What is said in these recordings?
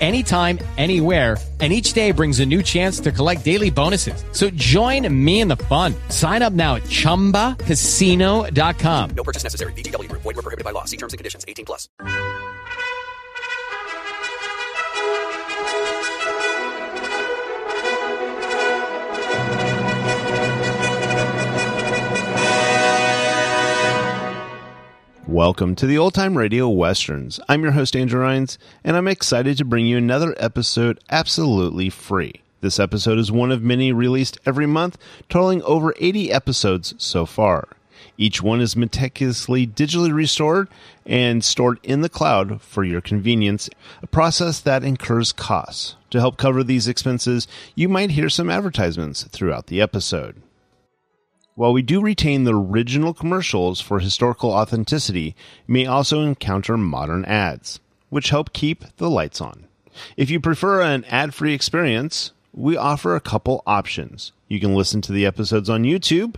anytime, anywhere, and each day brings a new chance to collect daily bonuses. So join me in the fun. Sign up now at chumbacasino.com. No purchase necessary. VGW. Void where prohibited by law. See terms and conditions. 18+. Welcome to the Old Time Radio Westerns. I'm your host, Andrew Rhynes, and I'm excited to bring you another episode absolutely free. This episode is one of many released every month, totaling over 80 episodes so far. Each one is meticulously digitally restored and stored in the cloud for your convenience, a process that incurs costs. To help cover these expenses, you might hear some advertisements throughout the episode. While we do retain the original commercials for historical authenticity, you may also encounter modern ads, which help keep the lights on. If you prefer an ad-free experience, we offer a couple options. You can listen to the episodes on YouTube,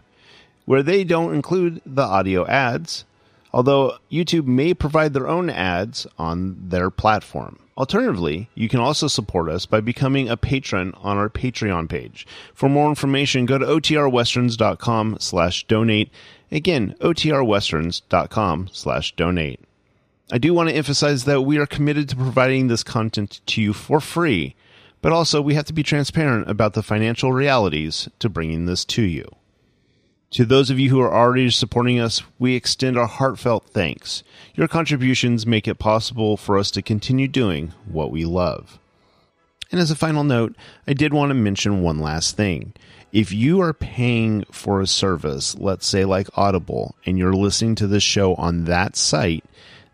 where they don't include the audio ads, although YouTube may provide their own ads on their platform. Alternatively, you can also support us by becoming a patron on our Patreon page. For more information, go to OTRWesterns.com/donate. Again, OTRWesterns.com/donate. I do want to emphasize that we are committed to providing this content to you for free, but also we have to be transparent about the financial realities to bringing this to you. To those of you who are already supporting us, we extend our heartfelt thanks. Your contributions make it possible for us to continue doing what we love. And as a final note, I did want to mention one last thing. If you are paying for a service, let's say like Audible, and you're listening to this show on that site,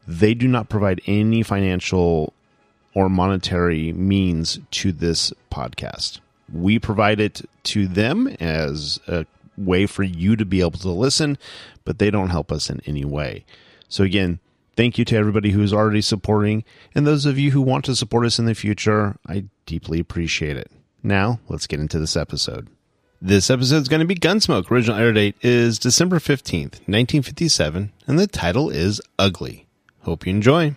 they do not provide any financial or monetary means to this podcast. We provide it to them as a way for you to be able to listen, but they don't help us in any way. So again, thank you to everybody who's already supporting, and those of you who want to support us in the future, I deeply appreciate it. Now, let's get into this episode. This episode is going to be Gunsmoke. Original air date is December 15th, 1957, and the title is Ugly. Hope you enjoy.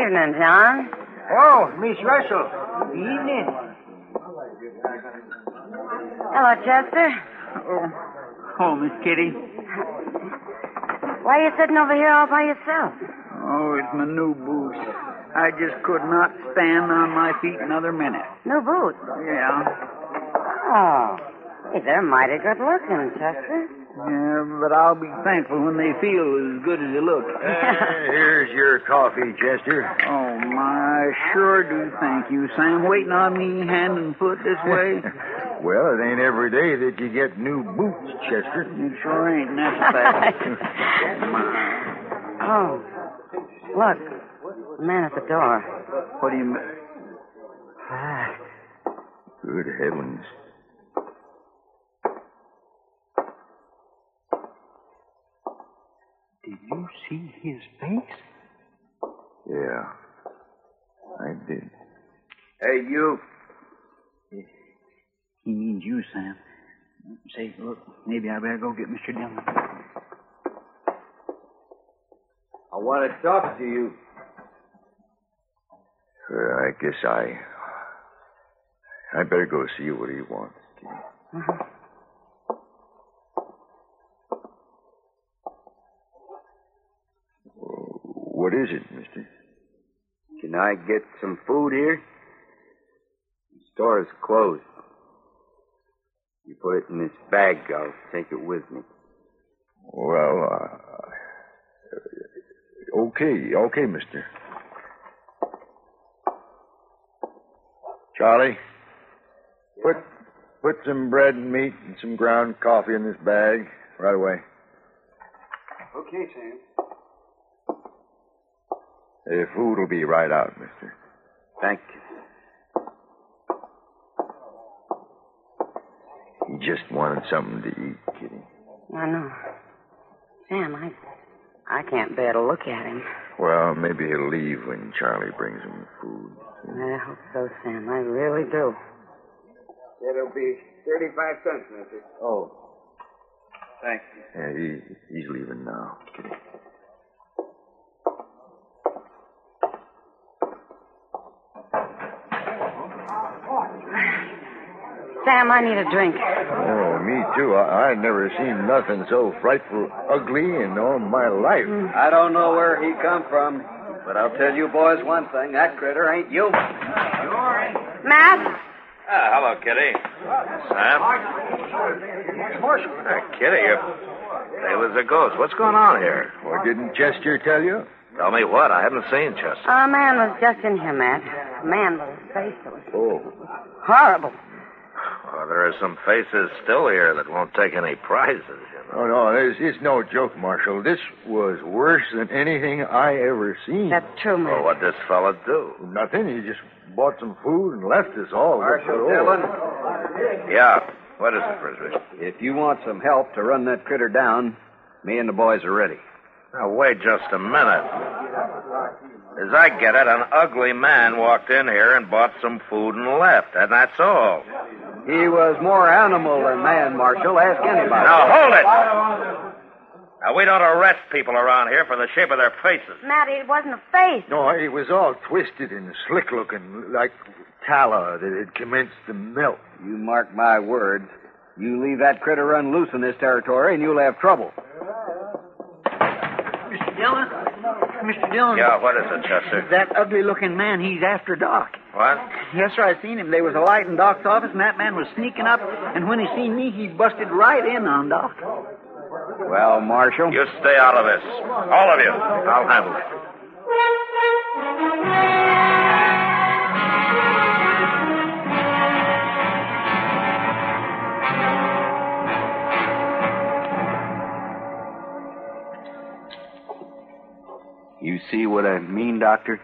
Evening, John. Oh, Miss Russell. Good evening. Hello, Chester. Oh, Miss Kitty. Why are you sitting over here all by yourself? Oh, it's my new boots. I just could not stand on my feet another minute. New boots? Yeah. Oh, they're mighty good looking, Chester. But I'll be thankful when they feel as good as they look. Here's your coffee, Chester. Oh, my, sure do thank you, Sam. Waiting on me hand and foot this way. Well, it ain't every day that you get new boots, Chester. It sure ain't necessary. Oh, look. The man at the door. What do you mean? Ah. Good heavens. Did you see his face? Yeah, I did. Hey, you. He means you, Sam. Say, look, maybe I better go get Mr. Dillon. I want to talk to you. I guess I better go see what he wants. Uh-huh. What is it, mister? Can I get some food here? The store is closed. You put it in this bag, I'll take it with me. Well, okay, mister. Charlie, put some bread and meat and some ground coffee in this bag right away. Okay, Sam. The food will be right out, mister. Thank you. He just wanted something to eat, Kitty. I know. Sam, I can't bear to look at him. Well, maybe he'll leave when Charlie brings him food. I hope so, Sam. I really do. It'll be 35 cents, mister. Oh. Thank you. Yeah, he's leaving now, Kitty. Sam, I need a drink. Oh, me too. I never seen nothing so frightful ugly in all my life. I don't know where he come from, but I'll tell you boys one thing. That critter ain't you. Matt? Hello, Kitty. Sam? Kitty, it was a ghost. What's going on here? Well, didn't Chester tell you? Tell me what? I haven't seen Chester. A man was just in here, Matt. A man with a face that was horrible. Well, there are some faces still here that won't take any prizes, you know. Oh, no, it's no joke, Marshal. This was worse than anything I ever seen. That's true, man. Well, what'd this fella do? Nothing. He just bought some food and left us all. Marshal Dillon? Yeah. What is it, Frisbee? If you want some help to run that critter down, me and the boys are ready. Now, wait just a minute. As I get it, an ugly man walked in here and bought some food and left, and that's all. He was more animal than man, Marshal. Ask anybody. Now, hold it! Now, we don't arrest people around here for the shape of their faces. Matt, it wasn't a face. No, it was all twisted and slick-looking, like tallow that had commenced to melt. You mark my words. You leave that critter run loose in this territory, and you'll have trouble. Mr. Dillon? Mr. Dillon. Yeah, what is it, Chester? That ugly-looking man, he's after Doc. What? Yes, sir, I seen him. There was a light in Doc's office, and that man was sneaking up, and when he seen me, he busted right in on Doc. Well, Marshal... You stay out of this. All of you. I'll handle it. You see what I mean, Doctor?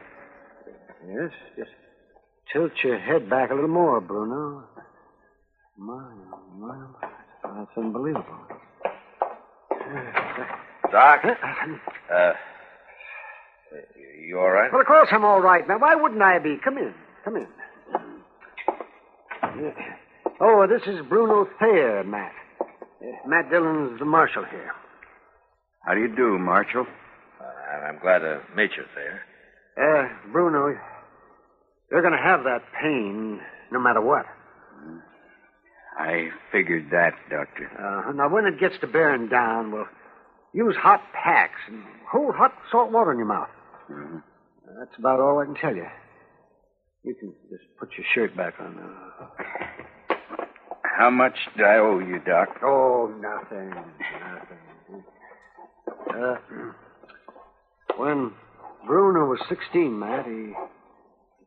Yes, yes. Tilt your head back a little more, Bruno. My, that's unbelievable. Doc? You all right? Well, of course I'm all right, man. Why wouldn't I be? Come in. Oh, this is Bruno Thayer, Matt. Matt Dillon's the marshal here. How do you do, Marshal? I'm glad to meet you, Thayer. Bruno, you're going to have that pain no matter what. I figured that, Doctor. Now, when it gets to bearing down, we'll use hot packs and hold hot salt water in your mouth. Mm-hmm. That's about all I can tell you. You can just put your shirt back on now. How much do I owe you, Doc? Oh, nothing. When Bruno was 16, Matt, he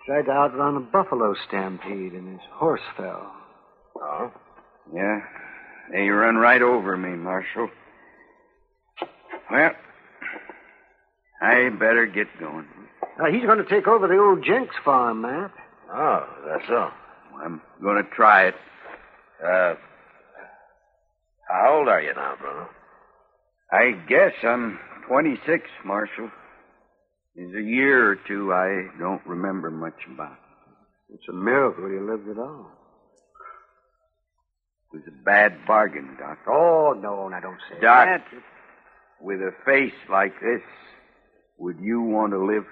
tried to outrun a buffalo stampede and his horse fell. Oh? Yeah. They run right over me, Marshal. Well, I better get going. He's going to take over the old Jenks farm, Matt. Oh, that's so. I'm going to try it. How old are you now, Bruno? I guess I'm 26, Marshal. It's a year or two I don't remember much about. It's a miracle you lived at all. It was a bad bargain, Doc. Oh, no, now don't say that. Doc, with a face like this, would you want to live?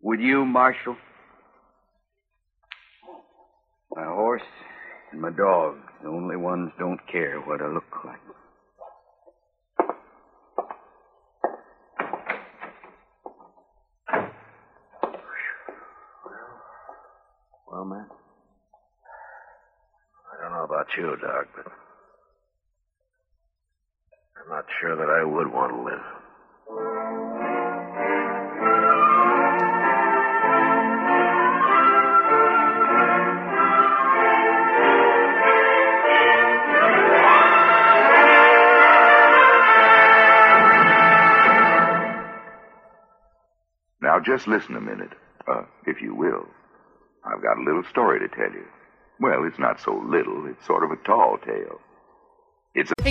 Would you, Marshal? My horse and my dog, the only ones don't care what I look like. Well, Matt? I don't know about you, Doc, but I'm not sure that I would want to live. Now, just listen a minute, if you will. I've got a little story to tell you. Well, it's not so little. It's sort of a tall tale. Hey,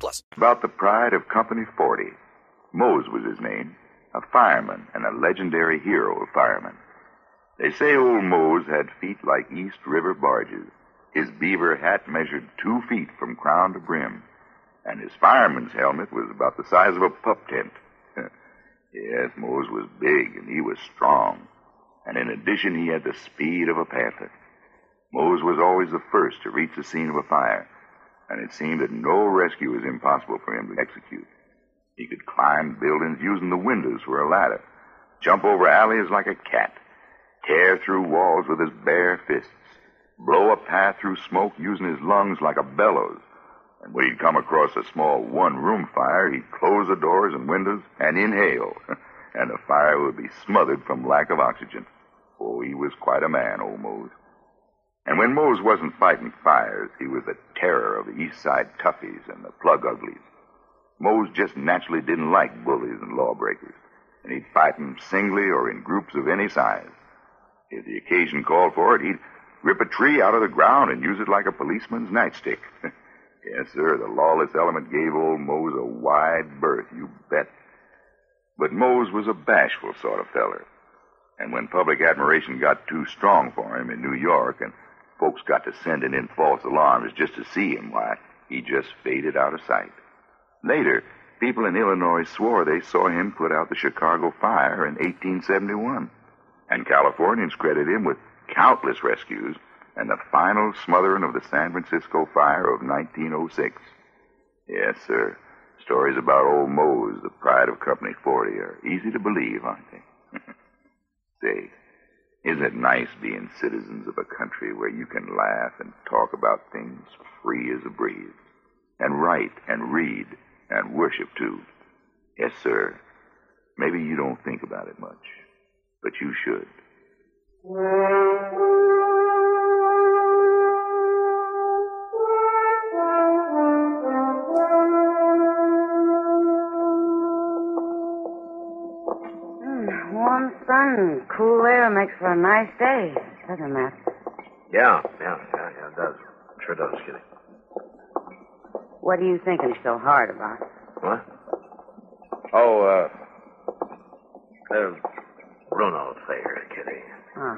plus. About the pride of Company 40. Mose was his name, a fireman and a legendary hero of firemen. They say old Mose had feet like East River barges. His beaver hat measured 2 feet from crown to brim, and his fireman's helmet was about the size of a pup tent. Yes, Mose was big, and he was strong. And in addition, he had the speed of a panther. Mose was always the first to reach the scene of a fire, and it seemed that no rescue was impossible for him to execute. He could climb buildings using the windows for a ladder, jump over alleys like a cat, tear through walls with his bare fists, blow a path through smoke using his lungs like a bellows. And when he'd come across a small one-room fire, he'd close the doors and windows and inhale, and the fire would be smothered from lack of oxygen. Oh, he was quite a man, old Mose. And when Mose wasn't fighting fires, he was the terror of the East Side toughies and the plug-uglies. Mose just naturally didn't like bullies and lawbreakers, and he'd fight them singly or in groups of any size. If the occasion called for it, he'd rip a tree out of the ground and use it like a policeman's nightstick. Yes, sir, the lawless element gave old Mose a wide berth, you bet. But Mose was a bashful sort of feller. And when public admiration got too strong for him in New York and folks got to sending in false alarms just to see him, why, he just faded out of sight. Later, people in Illinois swore they saw him put out the Chicago fire in 1871. And Californians credited him with countless rescues and the final smothering of the San Francisco fire of 1906. Yes, sir. Stories about old Mose, the pride of Company 40, are easy to believe, aren't they? Say, isn't it nice being citizens of a country where you can laugh and talk about things free as a breeze, and write and read and worship, too? Yes, sir. Maybe you don't think about it much, but you should. Sun, cool air makes for a nice day, doesn't it, Matt? Yeah, it does. Sure does, Kitty. What are you thinking so hard about? What? Oh, Bruno Thayer, Kitty. Huh.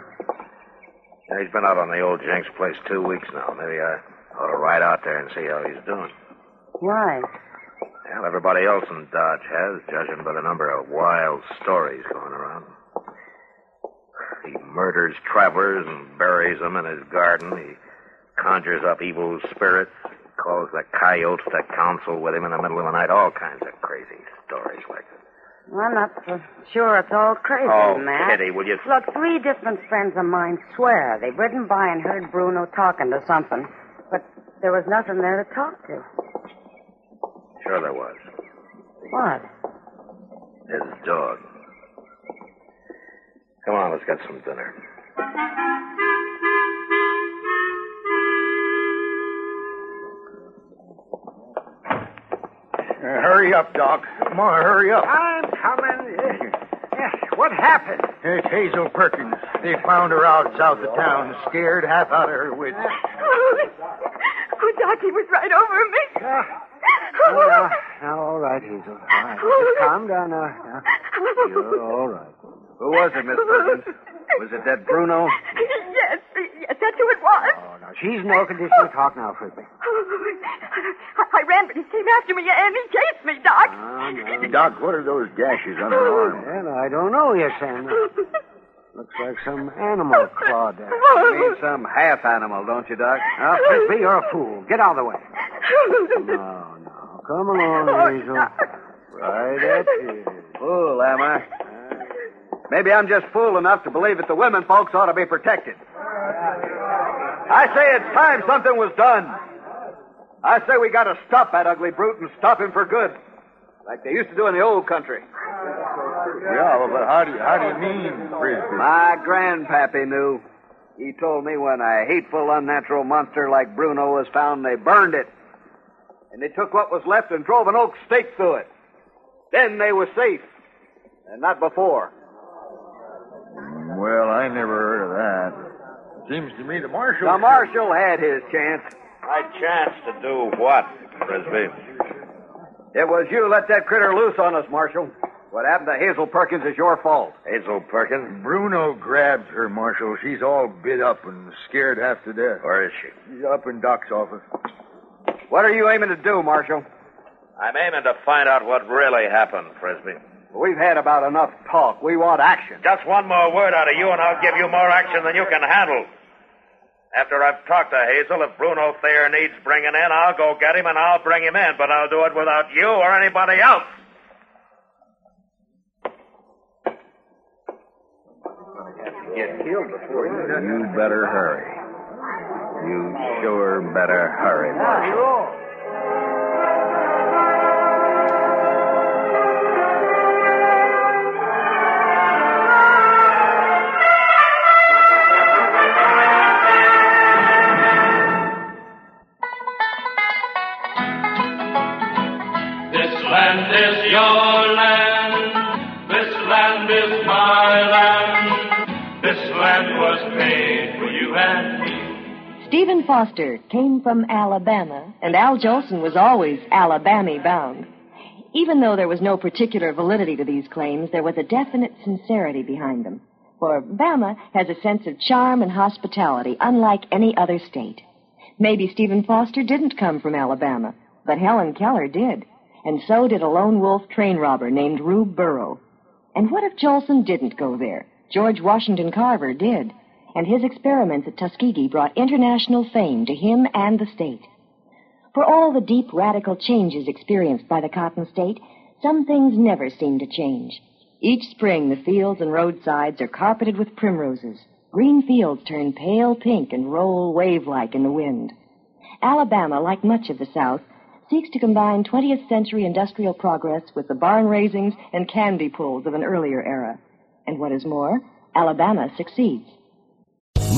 Yeah, he's been out on the old Jenks place 2 weeks now. Maybe I ought to right out there and see how he's doing. Why? Well, everybody else in Dodge has, judging by the number of wild stories going around. He murders travelers and buries them in his garden. He conjures up evil spirits, calls the coyotes to counsel with him in the middle of the night. All kinds of crazy stories like that. Well, I'm not sure it's all crazy, Matt. Oh, Kitty, will you... Look, three different friends of mine swear they've ridden by and heard Bruno talking to something, but there was nothing there to talk to. Sure there was. What? His dog. Come on, let's get some dinner. Hurry up, Doc. Come on, hurry up. I'm coming. Yes, what happened? It's Hazel Perkins. They found her out south of town, scared half out of her wits. Oh, Doc, he was right over me. Now, all right, Hazel. All right. Just calm down now. You're all right. Who was it, Miss Perkins? Was it that Bruno? Yes, that's who it was. Oh, no, she's in no condition to talk now, Frisbee. I ran, but he came after me, and he chased me, Doc. Oh, no. Doc, what are those gashes on her arm? Well, I don't know yet, Sam. Looks like some animal clawed at her. You mean some half animal, don't you, Doc? Now, Frisbee, you're a fool. Get out of the way. No, no. Come along, Hazel. Right at you. Fool, am I? Maybe I'm just fool enough to believe that the women folks ought to be protected. I say it's time something was done. I say we got to stop that ugly brute and stop him for good, like they used to do in the old country. Yeah, well, but how do you mean, Frisbee? My grandpappy knew. He told me when a hateful, unnatural monster like Bruno was found, they burned it. And they took what was left and drove an oak stake through it. Then they were safe, and not before. Well, I never heard of that. Seems to me the marshal... The marshal had his chance. My chance to do what, Frisbee? It was you let that critter loose on us, Marshal. What happened to Hazel Perkins is your fault. Hazel Perkins? Bruno grabbed her, Marshal. She's all bit up and scared half to death. Where is she? She's up in Doc's office. What are you aiming to do, Marshal? I'm aiming to find out what really happened, Frisbee. We've had about enough talk. We want action. Just one more word out of you, and I'll give you more action than you can handle. After I've talked to Hazel, if Bruno Thayer needs bringing in, I'll go get him and I'll bring him in, but I'll do it without you or anybody else. You better hurry. You sure better hurry, Marshal. This land is your land, this land is my land, this land was made for you and me. Stephen Foster came from Alabama, and Al Jolson was always Alabama bound. Even though there was no particular validity to these claims, there was a definite sincerity behind them. For Bama has a sense of charm and hospitality unlike any other state. Maybe Stephen Foster didn't come from Alabama, but Helen Keller did. And so did a lone wolf train robber named Rube Burrow. And what if Jolson didn't go there? George Washington Carver did. And his experiments at Tuskegee brought international fame to him and the state. For all the deep radical changes experienced by the Cotton State, some things never seem to change. Each spring, the fields and roadsides are carpeted with primroses. Green fields turn pale pink and roll wave-like in the wind. Alabama, like much of the South, seeks to combine 20th century industrial progress with the barn raisings and candy pulls of an earlier era. And what is more, Alabama succeeds.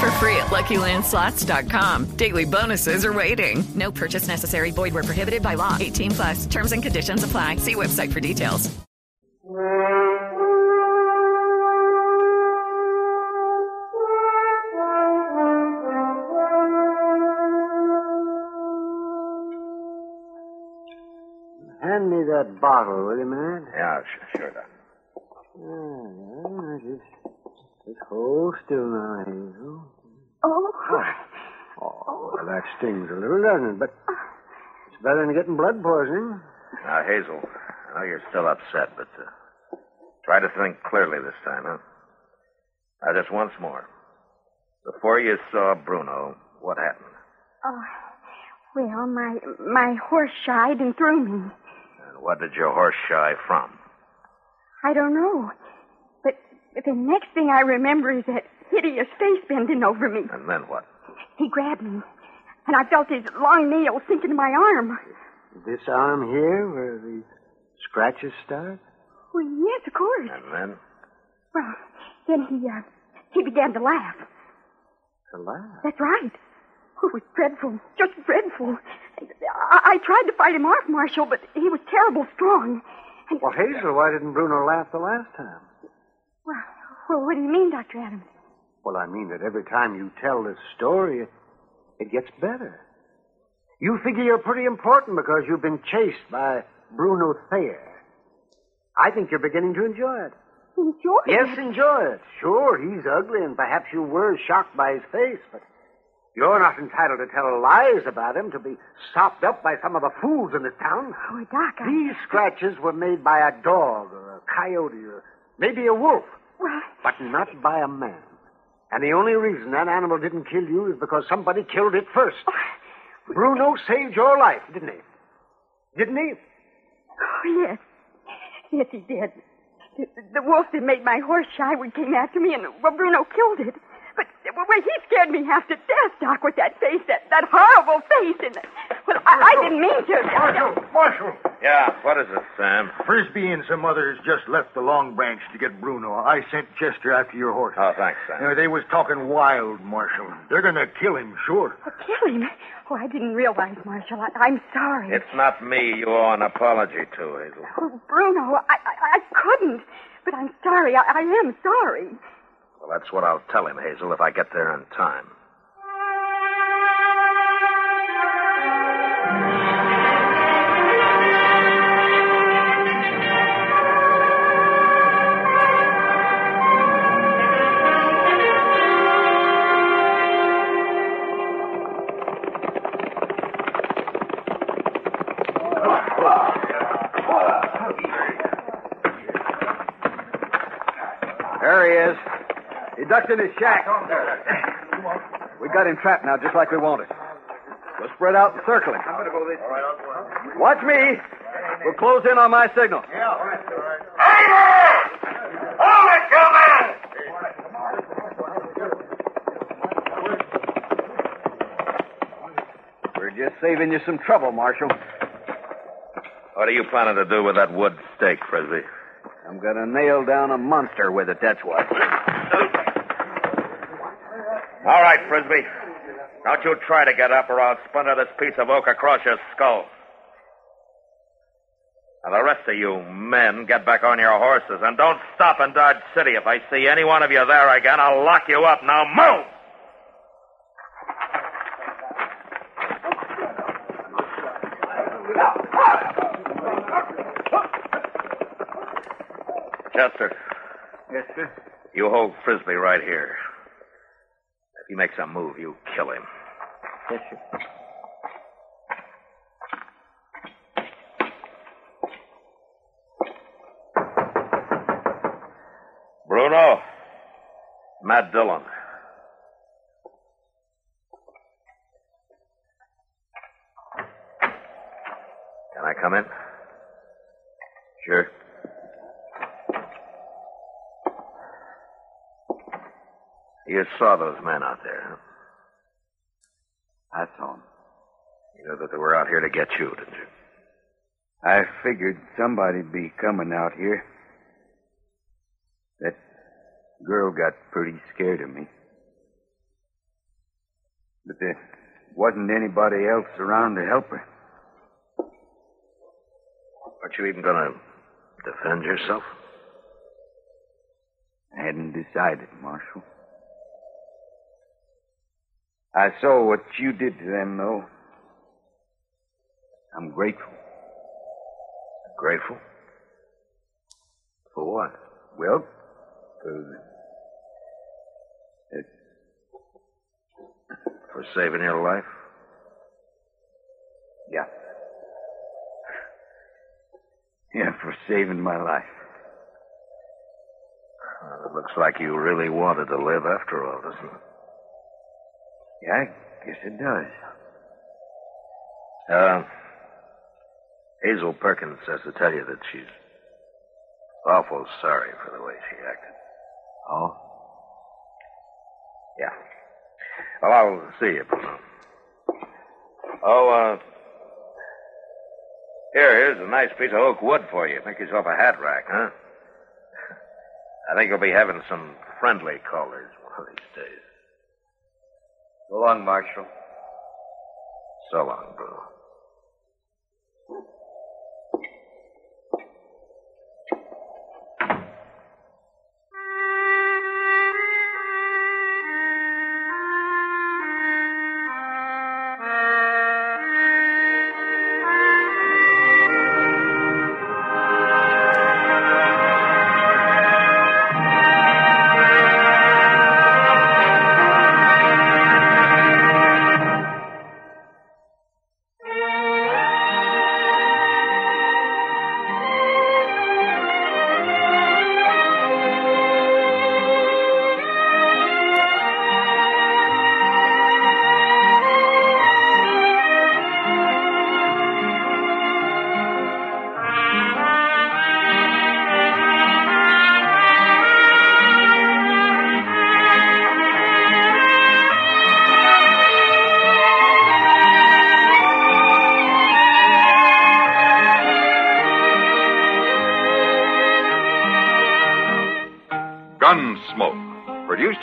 for free at LuckyLandSlots.com. Daily bonuses are waiting. No purchase necessary. Void where prohibited by law. 18 plus. Terms and conditions apply. See website for details. Hand me that bottle, will you, man? Yeah, sure, Doc. Just hold still now, Hazel. Oh. Oh, well, that stings a little, doesn't it? But it's better than getting blood poisoning. Now, Hazel, I know you're still upset, but try to think clearly this time, huh? Now, just once more. Before you saw Bruno, what happened? Oh, well, my horse shied and threw me. And what did your horse shy from? I don't know. But the next thing I remember is that hideous face bending over me. And then what? He grabbed me, and I felt his long nail sink into my arm. This arm here, where the scratches start? Well, yes, of course. And then? Well, then he began to laugh. To laugh? That's right. Oh, it was dreadful, just dreadful. I tried to fight him off, Marshal, but he was terrible strong. And... Well, Hazel, why didn't Bruno laugh the last time? Well, what do you mean, Dr. Adams? Well, I mean that every time you tell this story, it gets better. You figure you're pretty important because you've been chased by Bruno Thayer. I think you're beginning to enjoy it. Enjoy it? Yes, enjoy it. Sure, he's ugly, and perhaps you were shocked by his face, but you're not entitled to tell lies about him to be sopped up by some of the fools in this town. Oh, Doc, These scratches were made by a dog or a coyote or maybe a wolf. But not by a man. And the only reason that animal didn't kill you is because somebody killed it first. Bruno saved your life, didn't he? Didn't he? Oh, yes. Yes, he did. The wolf that made my horse shy came after me, and Bruno killed it. But he scared me half to death, Doc, with that face, that horrible face. And I didn't mean to. Marshal! Yeah, what is it, Sam? Frisbee and some others just left the Long Branch to get Bruno. I sent Chester after your horse. Oh, thanks, Sam. They was talking wild, Marshal. They're going to kill him, sure. Oh, kill him? Oh, I didn't realize, Marshal. I'm sorry. It's not me you owe an apology to, Hazel. Oh, Bruno, I couldn't. But I'm sorry. I am sorry. Well, that's what I'll tell him, Hazel, if I get there in time. There he is. He ducked in his shack. We got him trapped now, just like we wanted. We'll spread out and circle him. Watch me. We'll close in on my signal. Yeah, all right. Hey there! Hold it, gentlemen! We're just saving you some trouble, Marshal. What are you planning to do with that wood stake, Frisbee? I'm going to nail down a monster with it, that's what. All right, Frisbee. Don't you try to get up or I'll splinter this piece of oak across your skull. Now, the rest of you men, get back on your horses and don't stop in Dodge City. If I see any one of you there again, I'll lock you up. Now, move! Chester. Yes, sir? You hold Frisbee right here. If he makes a move, you kill him. Yes, sir. Bruno. Matt Dillon. Can I come in? Sure. You saw those men out there, huh? I saw them. You know that they were out here to get you, didn't you? I figured somebody'd be coming out here. That girl got pretty scared of me. But there wasn't anybody else around to help her. Aren't you even going to defend yourself? I hadn't decided, Marshal. I saw what you did to them, though. I'm grateful. Grateful? For what? Well, for saving your life? Yeah. Yeah, for saving my life. Well, it looks like you really wanted to live after all, doesn't it? Yeah, I guess it does. Hazel Perkins has to tell you that she's awful sorry for the way she acted. Oh? Yeah. Well, I'll see you, Bruno. Oh, here's a nice piece of oak wood for you. Make yourself a hat rack, huh? I think you'll be having some friendly callers one of these days. So long, Marshal. So long, Bruno. Gunsmoke, produced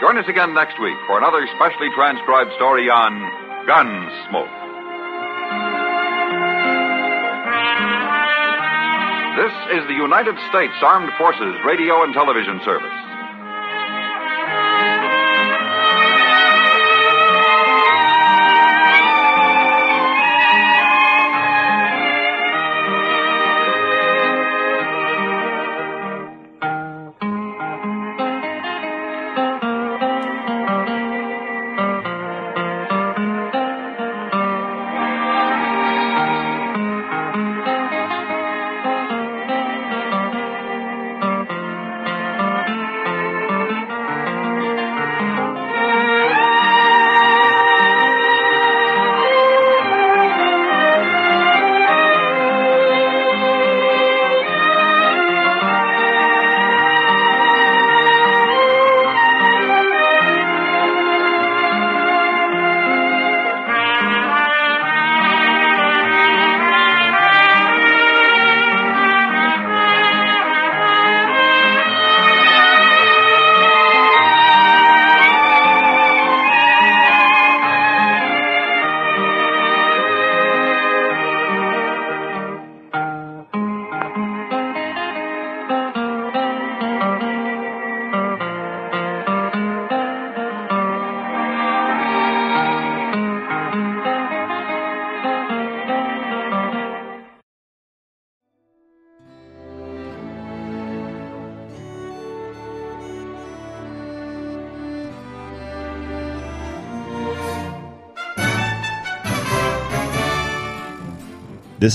Join us again next week for another specially transcribed story on Gunsmoke. This is the United States Armed Forces Radio and Television Service. This